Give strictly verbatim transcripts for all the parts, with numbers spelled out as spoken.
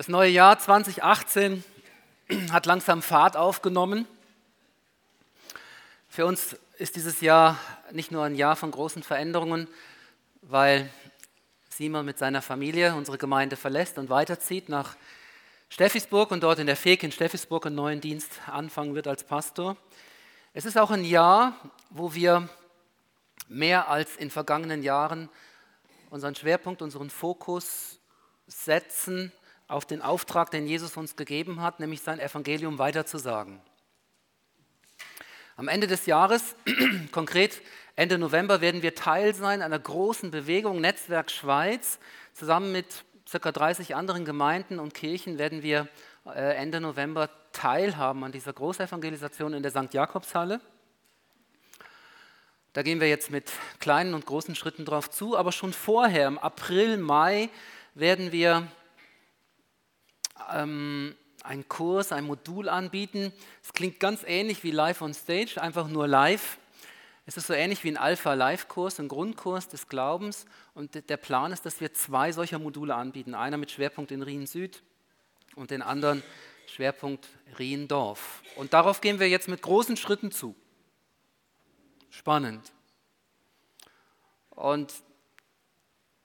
Das neue Jahr zwanzig achtzehn hat langsam Fahrt aufgenommen. Für uns ist dieses Jahr nicht nur ein Jahr von großen Veränderungen, weil Simon mit seiner Familie unsere Gemeinde verlässt und weiterzieht nach Steffisburg und dort in der F E G in Steffisburg einen neuen Dienst anfangen wird als Pastor. Es ist auch ein Jahr, wo wir mehr als in vergangenen Jahren unseren Schwerpunkt, unseren Fokus setzen auf den Auftrag, den Jesus uns gegeben hat, nämlich sein Evangelium weiterzusagen. Am Ende des Jahres, konkret Ende November, werden wir Teil sein einer großen Bewegung, Netzwerk Schweiz. Zusammen mit ca. dreißig anderen Gemeinden und Kirchen werden wir Ende November teilhaben an dieser Großevangelisation in der Sankt Jakobshalle. Da gehen wir jetzt mit kleinen und großen Schritten drauf zu, aber schon vorher, im April, Mai, werden wir ähm, einen Kurs, ein Modul anbieten. Es klingt ganz ähnlich wie Live on Stage, einfach nur live. Es ist so ähnlich wie ein Alpha-Live-Kurs, ein Grundkurs des Glaubens. Und der Plan ist, dass wir zwei solcher Module anbieten. Einer mit Schwerpunkt in Rheinsüd und den anderen Schwerpunkt Rheindorf. Und darauf gehen wir jetzt mit großen Schritten zu. Spannend. Und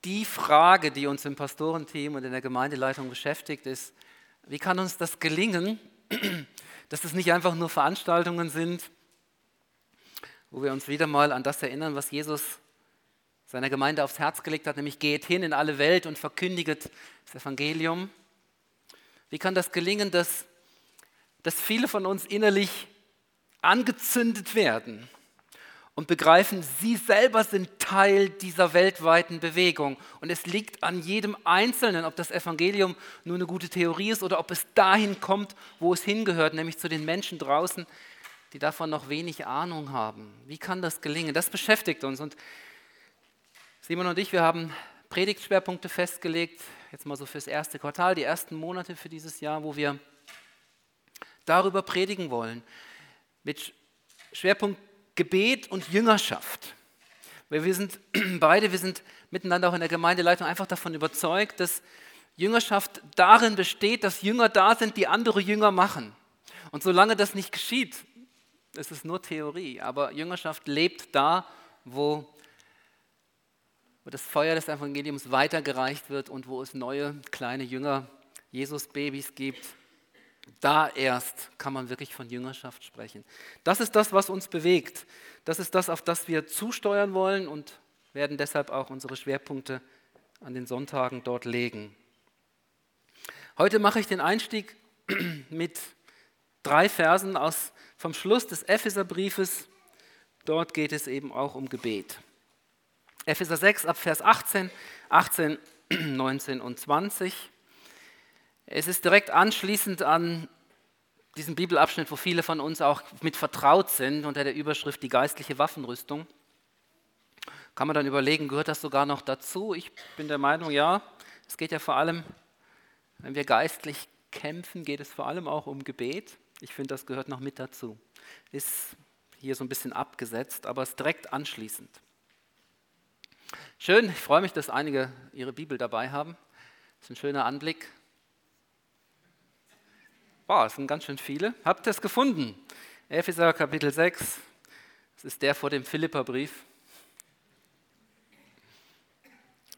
die Frage, die uns im Pastorenteam und in der Gemeindeleitung beschäftigt, ist, wie kann uns das gelingen, dass es nicht einfach nur Veranstaltungen sind, wo wir uns wieder mal an das erinnern, was Jesus seiner Gemeinde aufs Herz gelegt hat, nämlich geht hin in alle Welt und verkündigt das Evangelium. Wie kann das gelingen, dass, dass viele von uns innerlich angezündet werden? Und begreifen, sie selber sind Teil dieser weltweiten Bewegung. Und es liegt an jedem Einzelnen, ob das Evangelium nur eine gute Theorie ist oder ob es dahin kommt, wo es hingehört, nämlich zu den Menschen draußen, die davon noch wenig Ahnung haben. Wie kann das gelingen? Das beschäftigt uns. Und Simon und ich, wir haben Predigtschwerpunkte festgelegt, jetzt mal so fürs erste Quartal, die ersten Monate für dieses Jahr, wo wir darüber predigen wollen. Mit Schwerpunkt Gebet und Jüngerschaft. Wir sind beide, wir sind miteinander auch in der Gemeindeleitung einfach davon überzeugt, dass Jüngerschaft darin besteht, dass Jünger da sind, die andere Jünger machen. Und solange das nicht geschieht, ist es nur Theorie. Aber Jüngerschaft lebt da, wo, wo das Feuer des Evangeliums weitergereicht wird und wo es neue kleine Jünger, Jesus-Babys gibt. Da erst kann man wirklich von Jüngerschaft sprechen. Das ist das, was uns bewegt. Das ist das, auf das wir zusteuern wollen und werden deshalb auch unsere Schwerpunkte an den Sonntagen dort legen. Heute mache ich den Einstieg mit drei Versen aus, vom Schluss des Epheserbriefes. Dort geht es eben auch um Gebet. Epheser sechs ab Vers achtzehn, achtzehn, neunzehn und zwanzig. Es ist direkt anschließend an diesen Bibelabschnitt, wo viele von uns auch mit vertraut sind, unter der Überschrift die geistliche Waffenrüstung. Kann man dann überlegen, gehört das sogar noch dazu? Ich bin der Meinung, ja, es geht ja vor allem, wenn wir geistlich kämpfen, geht es vor allem auch um Gebet. Ich finde, das gehört noch mit dazu. Ist hier so ein bisschen abgesetzt, aber es ist direkt anschließend. Schön, ich freue mich, dass einige ihre Bibel dabei haben. Das ist ein schöner Anblick. Wow, es sind ganz schön viele. Habt ihr es gefunden? Epheser Kapitel sechs, das ist der vor dem Philipperbrief.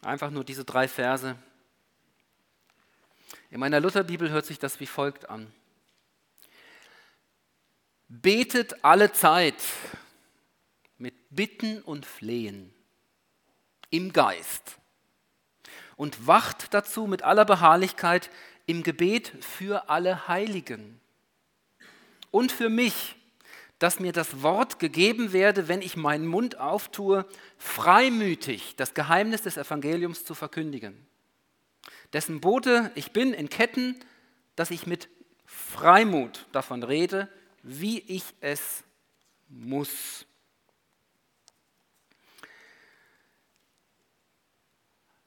Einfach nur diese drei Verse. In meiner Lutherbibel hört sich das wie folgt an. Betet alle Zeit mit Bitten und Flehen im Geist und wacht dazu mit aller Beharrlichkeit im Gebet für alle Heiligen und für mich, dass mir das Wort gegeben werde, wenn ich meinen Mund auftue, freimütig das Geheimnis des Evangeliums zu verkündigen, dessen Bote ich bin in Ketten, dass ich mit Freimut davon rede, wie ich es muss.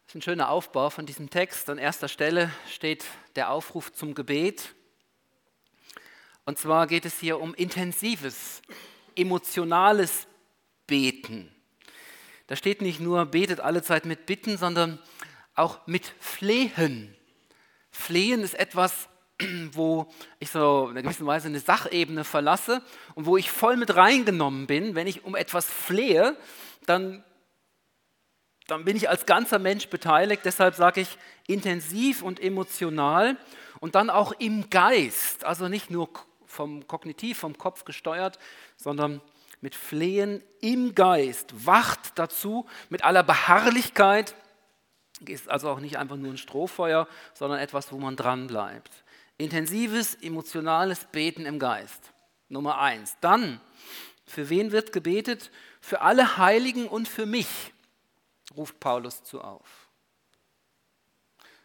Das ist ein schöner Aufbau von diesem Text. An erster Stelle steht der Aufruf zum Gebet. Und zwar geht es hier um intensives, emotionales Beten. Da steht nicht nur, betet alle Zeit mit Bitten, sondern auch mit Flehen. Flehen ist etwas, wo ich so in einer gewissen Weise eine Sachebene verlasse und wo ich voll mit reingenommen bin. Wenn ich um etwas flehe, dann, dann bin ich als ganzer Mensch beteiligt. Deshalb sage ich intensiv und emotional und dann auch im Geist. Also nicht nur vom Kognitiv, vom Kopf gesteuert, sondern mit Flehen im Geist. Wacht dazu mit aller Beharrlichkeit. Ist also auch nicht einfach nur ein Strohfeuer, sondern etwas, wo man dran bleibt. Intensives, emotionales Beten im Geist. Nummer eins. Dann, für wen wird gebetet? Für alle Heiligen und für mich, ruft Paulus zu auf.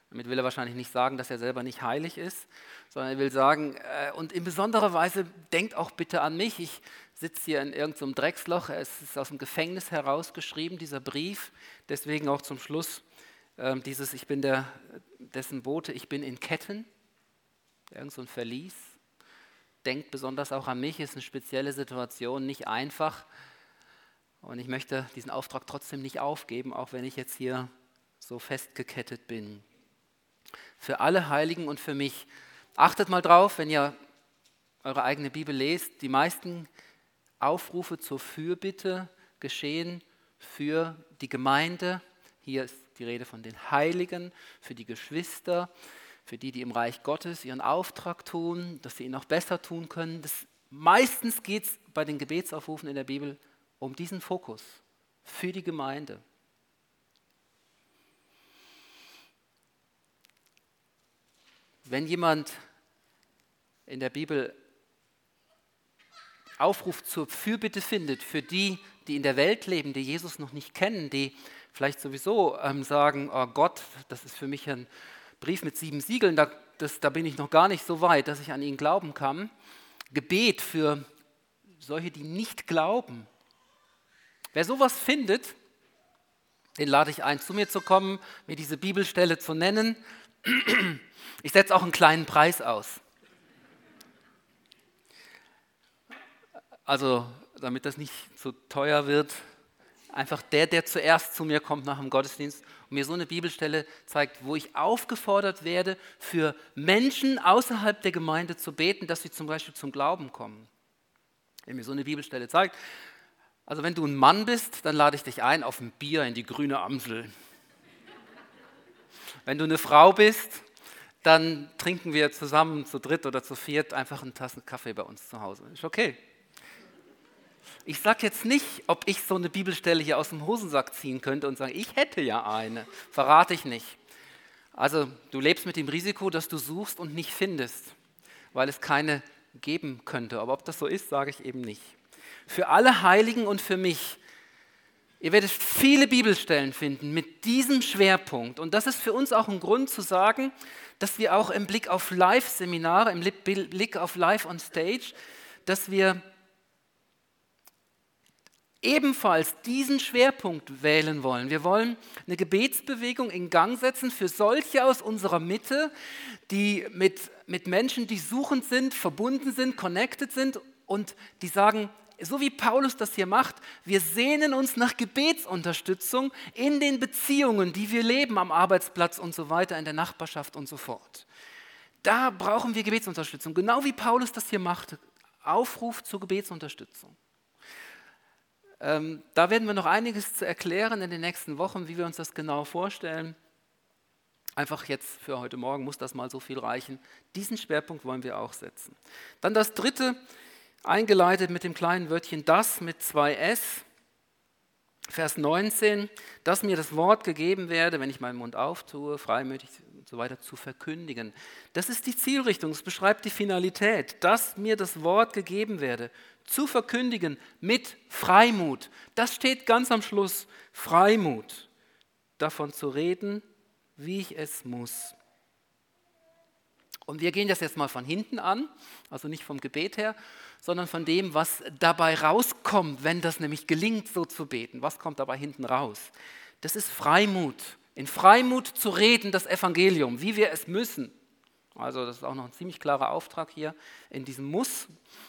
Damit will er wahrscheinlich nicht sagen, dass er selber nicht heilig ist, sondern er will sagen, äh, und in besonderer Weise, denkt auch bitte an mich. Ich sitze hier in irgendeinem so Drecksloch. Es ist aus dem Gefängnis herausgeschrieben, dieser Brief. Deswegen auch zum Schluss äh, dieses, ich bin der, dessen Bote, ich bin in Ketten. Irgend so ein Verlies. Denkt besonders auch an mich, ist eine spezielle Situation, nicht einfach. Und ich möchte diesen Auftrag trotzdem nicht aufgeben, auch wenn ich jetzt hier so festgekettet bin. Für alle Heiligen und für mich. Achtet mal drauf, wenn ihr eure eigene Bibel lest, die meisten Aufrufe zur Fürbitte geschehen für die Gemeinde. Hier ist die Rede von den Heiligen, für die Geschwister, für die, die im Reich Gottes ihren Auftrag tun, dass sie ihn noch besser tun können. Das, meistens geht es bei den Gebetsaufrufen in der Bibel um diesen Fokus für die Gemeinde. Wenn jemand in der Bibel Aufruf zur Fürbitte findet, für die, die in der Welt leben, die Jesus noch nicht kennen, die vielleicht sowieso ähm, sagen, oh Gott, das ist für mich ein Brief mit sieben Siegeln, da, das, da bin ich noch gar nicht so weit, dass ich an ihn glauben kann. Gebet für solche, die nicht glauben. Wer sowas findet, den lade ich ein, zu mir zu kommen, mir diese Bibelstelle zu nennen. Ich setze auch einen kleinen Preis aus. Also, damit das nicht zu teuer wird, einfach der, der zuerst zu mir kommt nach dem Gottesdienst und mir so eine Bibelstelle zeigt, wo ich aufgefordert werde, für Menschen außerhalb der Gemeinde zu beten, dass sie zum Beispiel zum Glauben kommen. Wenn mir so eine Bibelstelle zeigt, also wenn du ein Mann bist, dann lade ich dich ein auf ein Bier in die grüne Amsel. Wenn du eine Frau bist, dann trinken wir zusammen zu dritt oder zu viert einfach eine Tasse Kaffee bei uns zu Hause. Ist okay. Ich sage jetzt nicht, ob ich so eine Bibelstelle hier aus dem Hosensack ziehen könnte und sage, ich hätte ja eine, verrate ich nicht. Also du lebst mit dem Risiko, dass du suchst und nicht findest, weil es keine geben könnte. Aber ob das so ist, sage ich eben nicht. Für alle Heiligen und für mich. Ihr werdet viele Bibelstellen finden mit diesem Schwerpunkt. Und das ist für uns auch ein Grund zu sagen, dass wir auch im Blick auf Live-Seminare, im Blick auf Live on Stage, dass wir ebenfalls diesen Schwerpunkt wählen wollen. Wir wollen eine Gebetsbewegung in Gang setzen für solche aus unserer Mitte, die mit, mit Menschen, die suchend sind, verbunden sind, connected sind und die sagen, so wie Paulus das hier macht, wir sehnen uns nach Gebetsunterstützung in den Beziehungen, die wir leben, am Arbeitsplatz und so weiter, in der Nachbarschaft und so fort. Da brauchen wir Gebetsunterstützung, genau wie Paulus das hier macht. Aufruf zur Gebetsunterstützung. Ähm, da werden wir noch einiges zu erklären in den nächsten Wochen, wie wir uns das genau vorstellen. Einfach jetzt für heute Morgen muss das mal so viel reichen. Diesen Schwerpunkt wollen wir auch setzen. Dann das Dritte, eingeleitet mit dem kleinen Wörtchen das mit zwei S, Vers neunzehn, dass mir das Wort gegeben werde, wenn ich meinen Mund auftue, freimütig und so weiter, zu verkündigen. Das ist die Zielrichtung, es beschreibt die Finalität, dass mir das Wort gegeben werde, zu verkündigen mit Freimut. Das steht ganz am Schluss, Freimut, davon zu reden, wie ich es muss. Und wir gehen das jetzt mal von hinten an, also nicht vom Gebet her, sondern von dem, was dabei rauskommt, wenn das nämlich gelingt, so zu beten. Was kommt dabei hinten raus? Das ist Freimut. In Freimut zu reden, das Evangelium, wie wir es müssen. Also das ist auch noch ein ziemlich klarer Auftrag hier in diesem Muss.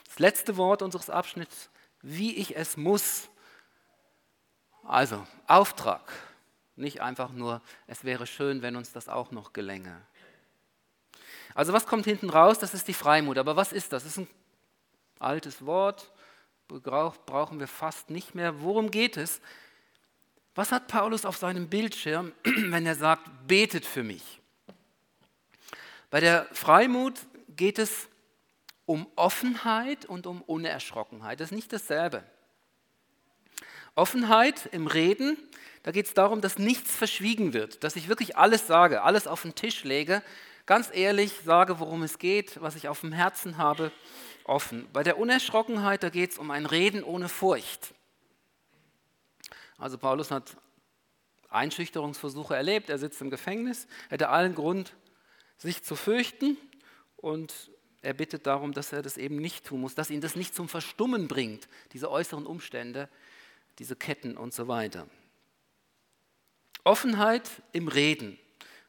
Das letzte Wort unseres Abschnitts, wie ich es muss. Also Auftrag, nicht einfach nur, es wäre schön, wenn uns das auch noch gelänge. Also was kommt hinten raus? Das ist die Freimut. Aber was ist das? Das ist ein altes Wort, brauchen wir fast nicht mehr. Worum geht es? Was hat Paulus auf seinem Bildschirm, wenn er sagt, betet für mich? Bei der Freimut geht es um Offenheit und um Unerschrockenheit. Das ist nicht dasselbe. Offenheit im Reden, da geht es darum, dass nichts verschwiegen wird, dass ich wirklich alles sage, alles auf den Tisch lege, ganz ehrlich sage, worum es geht, was ich auf dem Herzen habe, offen. Bei der Unerschrockenheit, da geht es um ein Reden ohne Furcht. Also Paulus hat Einschüchterungsversuche erlebt, er sitzt im Gefängnis, hätte allen Grund, sich zu fürchten, und er bittet darum, dass er das eben nicht tun muss, dass ihn das nicht zum Verstummen bringt, diese äußeren Umstände, diese Ketten und so weiter. Offenheit im Reden,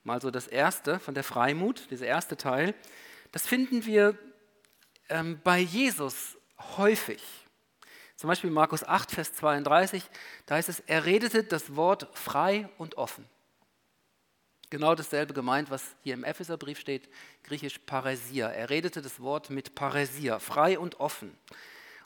mal so das Erste von der Freimut, dieser erste Teil, das finden wir ähm, bei Jesus häufig. Zum Beispiel Markus acht, Vers zweiunddreißig, da heißt es, er redete das Wort frei und offen. Genau dasselbe gemeint, was hier im Epheserbrief steht, griechisch Paresia. Er redete das Wort mit Paresia, frei und offen.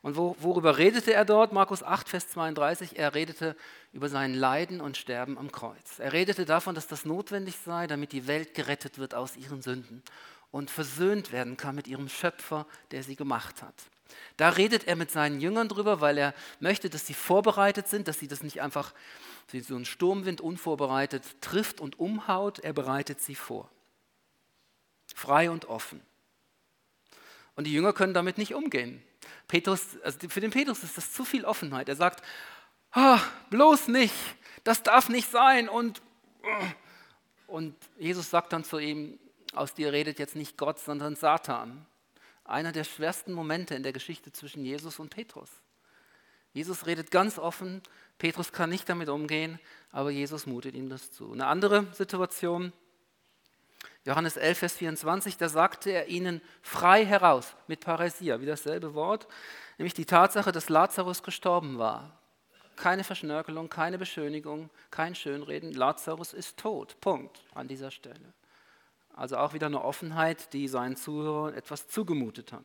Und wo, worüber redete er dort? Markus acht, Vers zweiunddreißig, er redete über sein Leiden und Sterben am Kreuz. Er redete davon, dass das notwendig sei, damit die Welt gerettet wird aus ihren Sünden und versöhnt werden kann mit ihrem Schöpfer, der sie gemacht hat. Da redet er mit seinen Jüngern drüber, weil er möchte, dass sie vorbereitet sind, dass sie das nicht einfach wie so ein Sturmwind unvorbereitet trifft und umhaut. Er bereitet sie vor. Frei und offen. Und die Jünger können damit nicht umgehen. Petrus, also für den Petrus ist das zu viel Offenheit. Er sagt, ah, bloß nicht, das darf nicht sein. Und, und Jesus sagt dann zu ihm, aus dir redet jetzt nicht Gott, sondern Satan. Einer der schwersten Momente in der Geschichte zwischen Jesus und Petrus. Jesus redet ganz offen, Petrus kann nicht damit umgehen, aber Jesus mutet ihm das zu. Eine andere Situation, Johannes elf, Vers vierundzwanzig, da sagte er ihnen frei heraus, mit Paresia, wie dasselbe Wort, nämlich die Tatsache, dass Lazarus gestorben war. Keine Verschnörkelung, keine Beschönigung, kein Schönreden, Lazarus ist tot, Punkt, an dieser Stelle. Also auch wieder eine Offenheit, die seinen Zuhörern etwas zugemutet hat.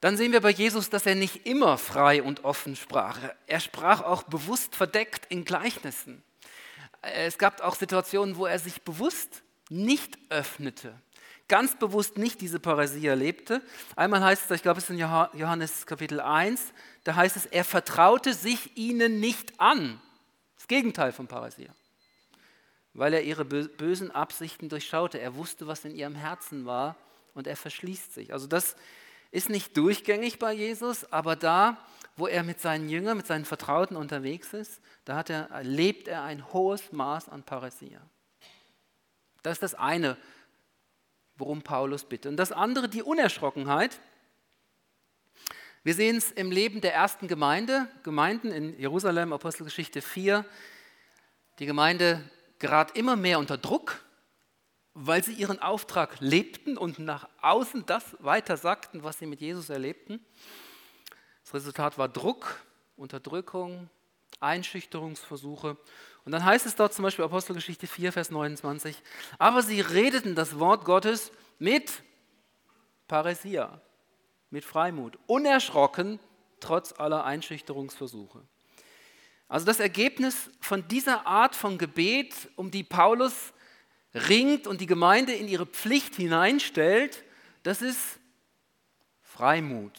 Dann sehen wir bei Jesus, dass er nicht immer frei und offen sprach. Er sprach auch bewusst verdeckt in Gleichnissen. Es gab auch Situationen, wo er sich bewusst nicht öffnete, ganz bewusst nicht diese Paresia lebte. Einmal heißt es, ich glaube es ist in Johannes Kapitel eins, da heißt es, er vertraute sich ihnen nicht an. Das Gegenteil von Paresia. Weil er ihre bösen Absichten durchschaute. Er wusste, was in ihrem Herzen war, und er verschließt sich. Also das ist nicht durchgängig bei Jesus, aber da, wo er mit seinen Jüngern, mit seinen Vertrauten unterwegs ist, da hat er, lebt er ein hohes Maß an Paresia. Das ist das eine, worum Paulus bittet. Und das andere, die Unerschrockenheit. Wir sehen es im Leben der ersten Gemeinde, Gemeinden in Jerusalem, Apostelgeschichte vier, die Gemeinde gerät immer mehr unter Druck, weil sie ihren Auftrag lebten und nach außen das weitersagten, was sie mit Jesus erlebten. Das Resultat war Druck, Unterdrückung, Einschüchterungsversuche. Und dann heißt es dort zum Beispiel Apostelgeschichte vier, Vers neunundzwanzig, aber sie redeten das Wort Gottes mit Paresia, mit Freimut, unerschrocken, trotz aller Einschüchterungsversuche. Also das Ergebnis von dieser Art von Gebet, um die Paulus ringt und die Gemeinde in ihre Pflicht hineinstellt, das ist Freimut,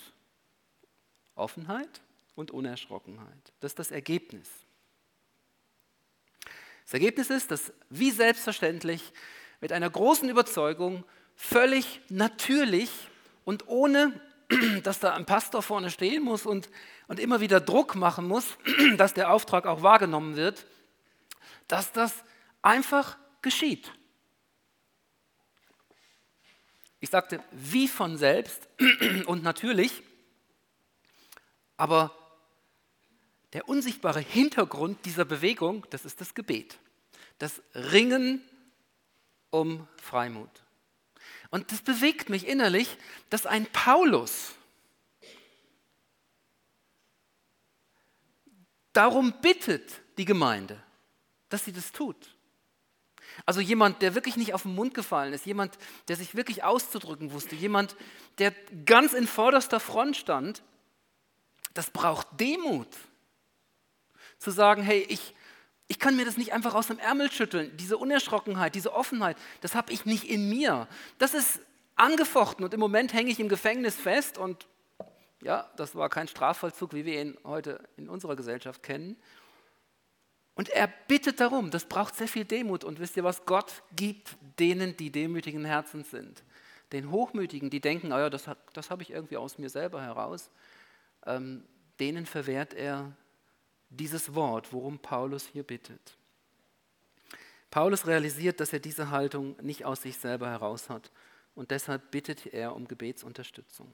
Offenheit und Unerschrockenheit. Das ist das Ergebnis. Das Ergebnis ist, dass wie selbstverständlich, mit einer großen Überzeugung, völlig natürlich und ohne dass da ein Pastor vorne stehen muss und, und immer wieder Druck machen muss, dass der Auftrag auch wahrgenommen wird, dass das einfach geschieht. Ich sagte, wie von selbst und natürlich, aber der unsichtbare Hintergrund dieser Bewegung, das ist das Gebet, das Ringen um Freimut. Und das bewegt mich innerlich, dass ein Paulus darum bittet, die Gemeinde, dass sie das tut. Also jemand, der wirklich nicht auf den Mund gefallen ist, jemand, der sich wirklich auszudrücken wusste, jemand, der ganz in vorderster Front stand, das braucht Demut. Zu sagen, hey, ich, ich kann mir das nicht einfach aus dem Ärmel schütteln. Diese Unerschrockenheit, diese Offenheit, das habe ich nicht in mir. Das ist angefochten und im Moment hänge ich im Gefängnis fest und ja, das war kein Strafvollzug, wie wir ihn heute in unserer Gesellschaft kennen. Und er bittet darum, das braucht sehr viel Demut. Und wisst ihr was? Gott gibt denen, die demütigen Herzens sind. Den Hochmütigen, die denken, naja, das, das habe ich irgendwie aus mir selber heraus. Ähm, denen verwehrt er dieses Wort, worum Paulus hier bittet. Paulus realisiert, dass er diese Haltung nicht aus sich selber heraus hat. Und deshalb bittet er um Gebetsunterstützung.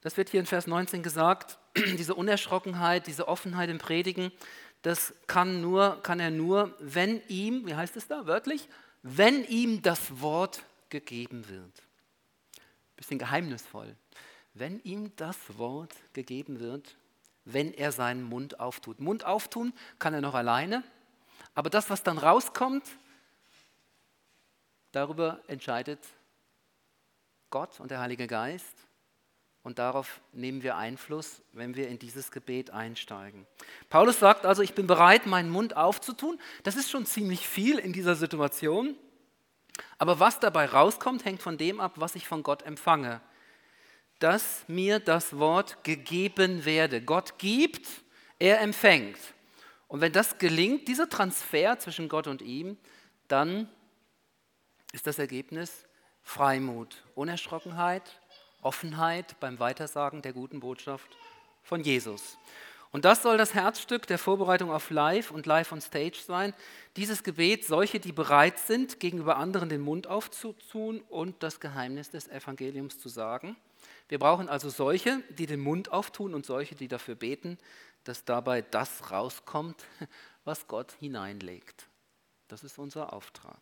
Das wird hier in Vers neunzehn gesagt, diese Unerschrockenheit, diese Offenheit im Predigen, das kann, nur, kann er nur, wenn ihm, wie heißt es da wörtlich, wenn ihm das Wort gegeben wird. Bisschen geheimnisvoll. Wenn ihm das Wort gegeben wird, wenn er seinen Mund auftut. Mund auftun kann er noch alleine, aber das, was dann rauskommt, darüber entscheidet Gott und der Heilige Geist. Und darauf nehmen wir Einfluss, wenn wir in dieses Gebet einsteigen. Paulus sagt also, ich bin bereit, meinen Mund aufzutun. Das ist schon ziemlich viel in dieser Situation. Aber was dabei rauskommt, hängt von dem ab, was ich von Gott empfange. Dass mir das Wort gegeben werde. Gott gibt, er empfängt. Und wenn das gelingt, dieser Transfer zwischen Gott und ihm, dann ist das Ergebnis Freimut, Unerschrockenheit, Offenheit beim Weitersagen der guten Botschaft von Jesus. Und das soll das Herzstück der Vorbereitung auf Live und Live on Stage sein. Dieses Gebet, solche, die bereit sind, gegenüber anderen den Mund aufzutun und das Geheimnis des Evangeliums zu sagen. Wir brauchen also solche, die den Mund auftun und solche, die dafür beten, dass dabei das rauskommt, was Gott hineinlegt. Das ist unser Auftrag.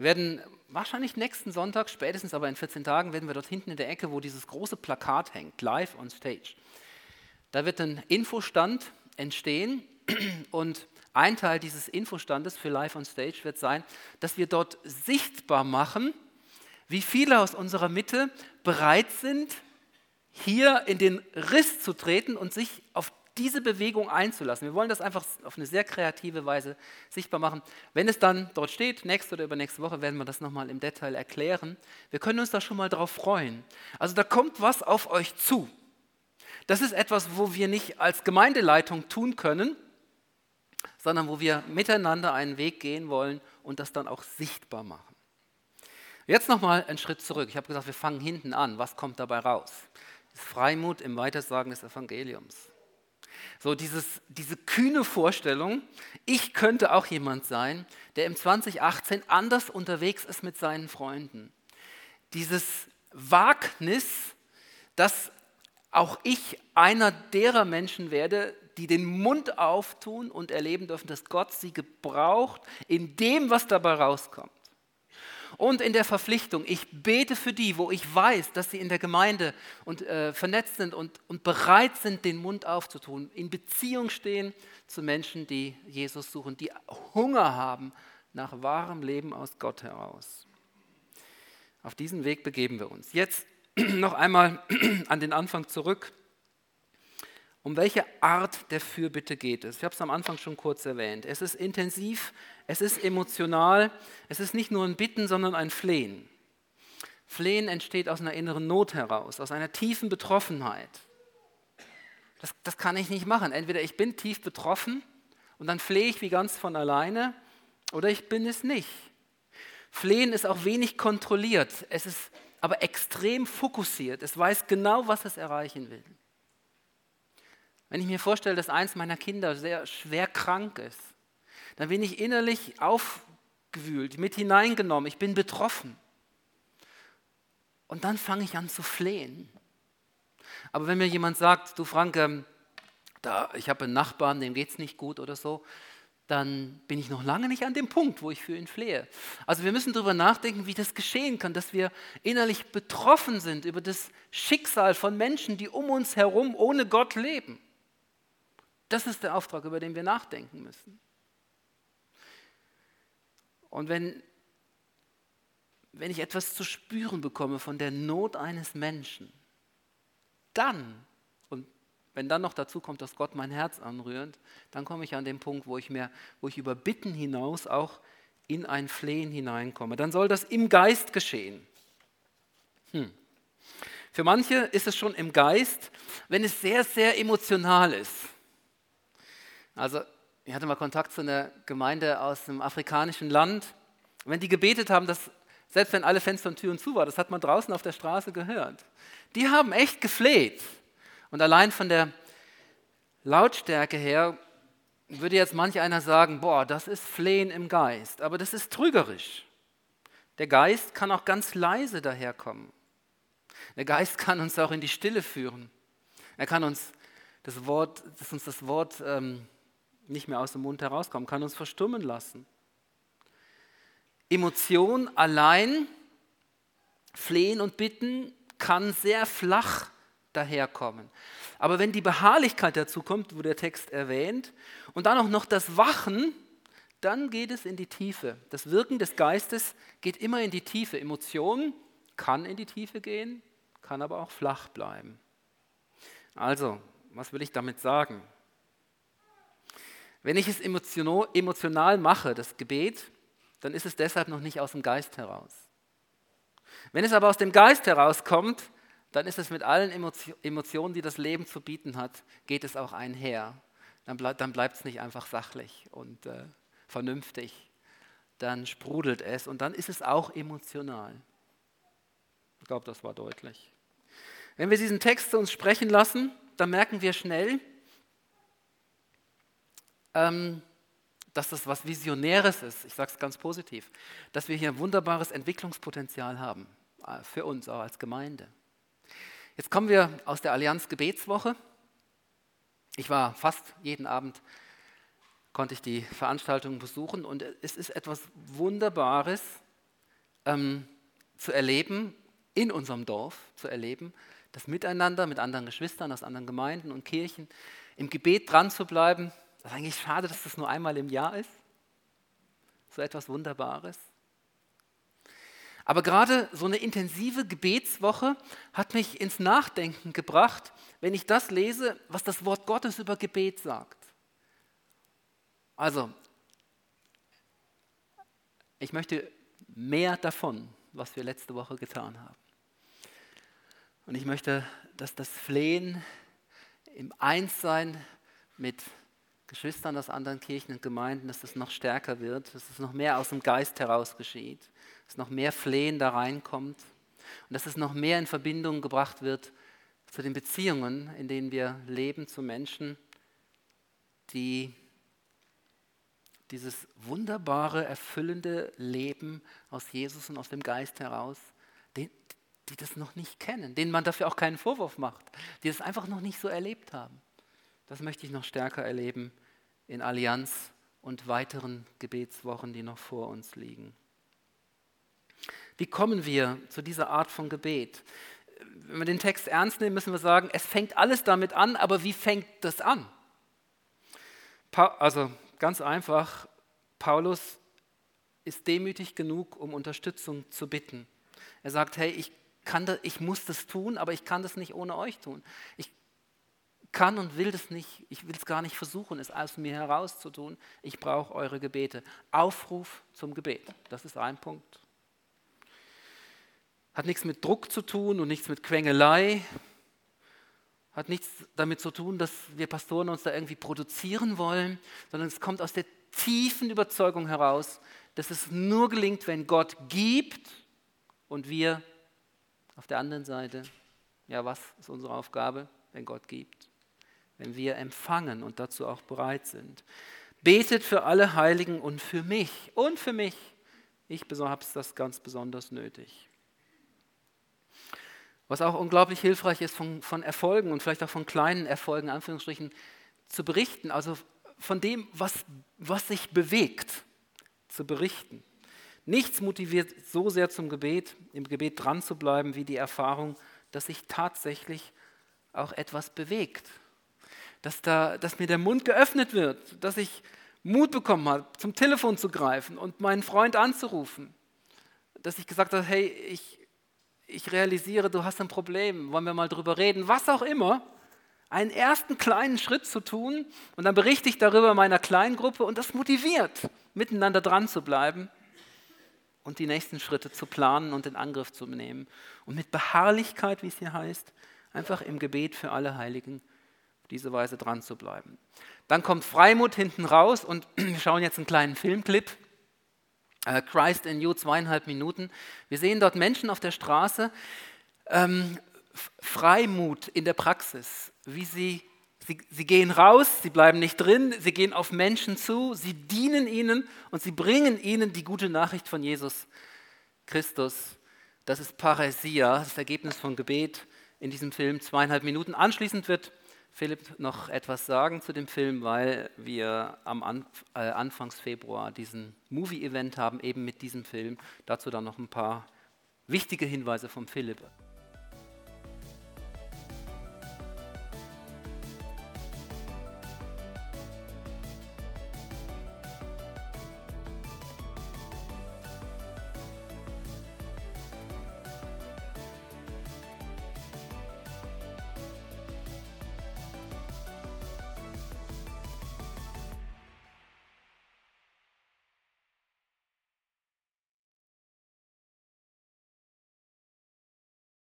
Wir werden wahrscheinlich nächsten Sonntag, spätestens aber in vierzehn Tagen, werden wir dort hinten in der Ecke, wo dieses große Plakat hängt, Live on Stage. Da wird ein Infostand entstehen und ein Teil dieses Infostandes für Live on Stage wird sein, dass wir dort sichtbar machen, wie viele aus unserer Mitte bereit sind, hier in den Riss zu treten und sich auf diese Bewegung einzulassen. Wir wollen das einfach auf eine sehr kreative Weise sichtbar machen. Wenn es dann dort steht, nächste oder übernächste Woche, werden wir das nochmal im Detail erklären. Wir können uns da schon mal drauf freuen. Also da kommt was auf euch zu. Das ist etwas, wo wir nicht als Gemeindeleitung tun können, sondern wo wir miteinander einen Weg gehen wollen und das dann auch sichtbar machen. Jetzt nochmal einen Schritt zurück. Ich habe gesagt, wir fangen hinten an. Was kommt dabei raus? Das Freimut im Weitersagen des Evangeliums. So dieses, diese kühne Vorstellung, ich könnte auch jemand sein, der im zwanzig achtzehn anders unterwegs ist mit seinen Freunden. Dieses Wagnis, dass auch ich einer derer Menschen werde, die den Mund auftun und erleben dürfen, dass Gott sie gebraucht in dem, was dabei rauskommt. Und in der Verpflichtung, ich bete für die, wo ich weiß, dass sie in der Gemeinde und, äh, vernetzt sind und, und bereit sind, den Mund aufzutun, in Beziehung stehen zu Menschen, die Jesus suchen, die Hunger haben nach wahrem Leben aus Gott heraus. Auf diesen Weg begeben wir uns. Jetzt noch einmal an den Anfang zurück. Um welche Art der Fürbitte geht es? Ich habe es am Anfang schon kurz erwähnt. Es ist intensiv, es ist emotional, es ist nicht nur ein Bitten, sondern ein Flehen. Flehen entsteht aus einer inneren Not heraus, aus einer tiefen Betroffenheit. Das, das kann ich nicht machen. Entweder ich bin tief betroffen und dann flehe ich wie ganz von alleine oder ich bin es nicht. Flehen ist auch wenig kontrolliert, es ist aber extrem fokussiert. Es weiß genau, was es erreichen will. Wenn ich mir vorstelle, dass eins meiner Kinder sehr schwer krank ist, dann bin ich innerlich aufgewühlt, mit hineingenommen, ich bin betroffen. Und dann fange ich an zu flehen. Aber wenn mir jemand sagt, du Frank, ähm, da, ich habe einen Nachbarn, dem geht es nicht gut oder so, dann bin ich noch lange nicht an dem Punkt, wo ich für ihn flehe. Also wir müssen darüber nachdenken, wie das geschehen kann, dass wir innerlich betroffen sind über das Schicksal von Menschen, die um uns herum ohne Gott leben. Das ist der Auftrag, über den wir nachdenken müssen. Und wenn, wenn ich etwas zu spüren bekomme von der Not eines Menschen, dann, und wenn dann noch dazu kommt, dass Gott mein Herz anrührt, dann komme ich an den Punkt, wo ich, mehr, wo ich über Bitten hinaus auch in ein Flehen hineinkomme. Dann soll das im Geist geschehen. Hm. Für manche ist es schon im Geist, wenn es sehr, sehr emotional ist. Also ich hatte mal Kontakt zu einer Gemeinde aus einem afrikanischen Land. Wenn die gebetet haben, dass, selbst wenn alle Fenster und Türen zu waren, das hat man draußen auf der Straße gehört. Die haben echt gefleht. Und allein von der Lautstärke her würde jetzt manch einer sagen, boah, das ist Flehen im Geist. Aber das ist trügerisch. Der Geist kann auch ganz leise daherkommen. Der Geist kann uns auch in die Stille führen. Er kann uns das Wort, dass uns das Wort ähm, nicht mehr aus dem Mund herauskommen, kann uns verstummen lassen. Emotion allein, Flehen und Bitten kann sehr flach daherkommen. Aber wenn die Beharrlichkeit dazu kommt, wo der Text erwähnt, und dann auch noch das Wachen, dann geht es in die Tiefe. Das Wirken des Geistes geht immer in die Tiefe. Emotion kann in die Tiefe gehen, kann aber auch flach bleiben. Also, was will ich damit sagen? Wenn ich es emotional mache, das Gebet, dann ist es deshalb noch nicht aus dem Geist heraus. Wenn es aber aus dem Geist herauskommt, dann ist es mit allen Emotionen, die das Leben zu bieten hat, geht es auch einher. Dann bleibt, dann bleibt es nicht einfach sachlich und äh, vernünftig. Dann sprudelt es und dann ist es auch emotional. Ich glaube, das war deutlich. Wenn wir diesen Text zu uns sprechen lassen, dann merken wir schnell, dass das was Visionäres ist, ich sage es ganz positiv, dass wir hier ein wunderbares Entwicklungspotenzial haben, für uns auch als Gemeinde. Jetzt kommen wir aus der Allianz Gebetswoche. Ich war fast jeden Abend, konnte ich die Veranstaltungen besuchen und es ist etwas Wunderbares ähm, zu erleben, in unserem Dorf zu erleben, das Miteinander mit anderen Geschwistern aus anderen Gemeinden und Kirchen, im Gebet dran zu bleiben. Das ist eigentlich schade, dass das nur einmal im Jahr ist. So etwas Wunderbares. Aber gerade so eine intensive Gebetswoche hat mich ins Nachdenken gebracht, wenn ich das lese, was das Wort Gottes über Gebet sagt. Also, ich möchte mehr davon, was wir letzte Woche getan haben. Und ich möchte, dass das Flehen im Einssein mit Geschwistern aus anderen Kirchen und Gemeinden, dass es noch stärker wird, dass es noch mehr aus dem Geist heraus geschieht, dass noch mehr Flehen da reinkommt und dass es noch mehr in Verbindung gebracht wird zu den Beziehungen, in denen wir leben, zu Menschen, die dieses wunderbare, erfüllende Leben aus Jesus und aus dem Geist heraus, die, die das noch nicht kennen, denen man dafür auch keinen Vorwurf macht, die das einfach noch nicht so erlebt haben. Das möchte ich noch stärker erleben in Allianz und weiteren Gebetswochen, die noch vor uns liegen. Wie kommen wir zu dieser Art von Gebet? Wenn wir den Text ernst nehmen, müssen wir sagen, es fängt alles damit an, aber wie fängt das an? Pa- also ganz einfach, Paulus ist demütig genug, um Unterstützung zu bitten. Er sagt, hey, ich, kann das, ich muss das tun, aber ich kann das nicht ohne euch tun. Ich kann und will das nicht, ich will es gar nicht versuchen, es aus mir heraus zu tun. Ich brauche eure Gebete. Aufruf zum Gebet, das ist ein Punkt. Hat nichts mit Druck zu tun und nichts mit Quengelei. Hat nichts damit zu tun, dass wir Pastoren uns da irgendwie produzieren wollen, sondern es kommt aus der tiefen Überzeugung heraus, dass es nur gelingt, wenn Gott gibt und wir auf der anderen Seite, ja, was ist unsere Aufgabe, wenn Gott gibt? Wenn wir empfangen und dazu auch bereit sind. Betet für alle Heiligen und für mich. Und für mich. Ich habe das ganz besonders nötig. Was auch unglaublich hilfreich ist, von, von Erfolgen und vielleicht auch von kleinen Erfolgen, Anführungsstrichen, zu berichten. Also von dem, was, was sich bewegt, zu berichten. Nichts motiviert so sehr zum Gebet, im Gebet dran zu bleiben, wie die Erfahrung, dass sich tatsächlich auch etwas bewegt. Dass, da, dass mir der Mund geöffnet wird, dass ich Mut bekommen habe, zum Telefon zu greifen und meinen Freund anzurufen, dass ich gesagt habe, hey, ich, ich realisiere, du hast ein Problem, wollen wir mal drüber reden, was auch immer, einen ersten kleinen Schritt zu tun und dann berichte ich darüber meiner Kleingruppe und das motiviert, miteinander dran zu bleiben und die nächsten Schritte zu planen und in Angriff zu nehmen und mit Beharrlichkeit, wie es hier heißt, einfach im Gebet für alle Heiligen diese Weise dran zu bleiben. Dann kommt Freimut hinten raus und wir schauen jetzt einen kleinen Filmclip. Äh, Christ in You, zweieinhalb Minuten. Wir sehen dort Menschen auf der Straße, ähm, Freimut in der Praxis, wie sie, sie, sie gehen raus, sie bleiben nicht drin, sie gehen auf Menschen zu, sie dienen ihnen und sie bringen ihnen die gute Nachricht von Jesus Christus. Das ist Paräsia, das Ergebnis von Gebet in diesem Film, zweieinhalb Minuten. Anschließend wird Philipp noch etwas sagen zu dem Film, weil wir am Anf- äh, Anfangs Februar diesen Movie-Event haben, eben mit diesem Film. Dazu dann noch ein paar wichtige Hinweise von Philipp.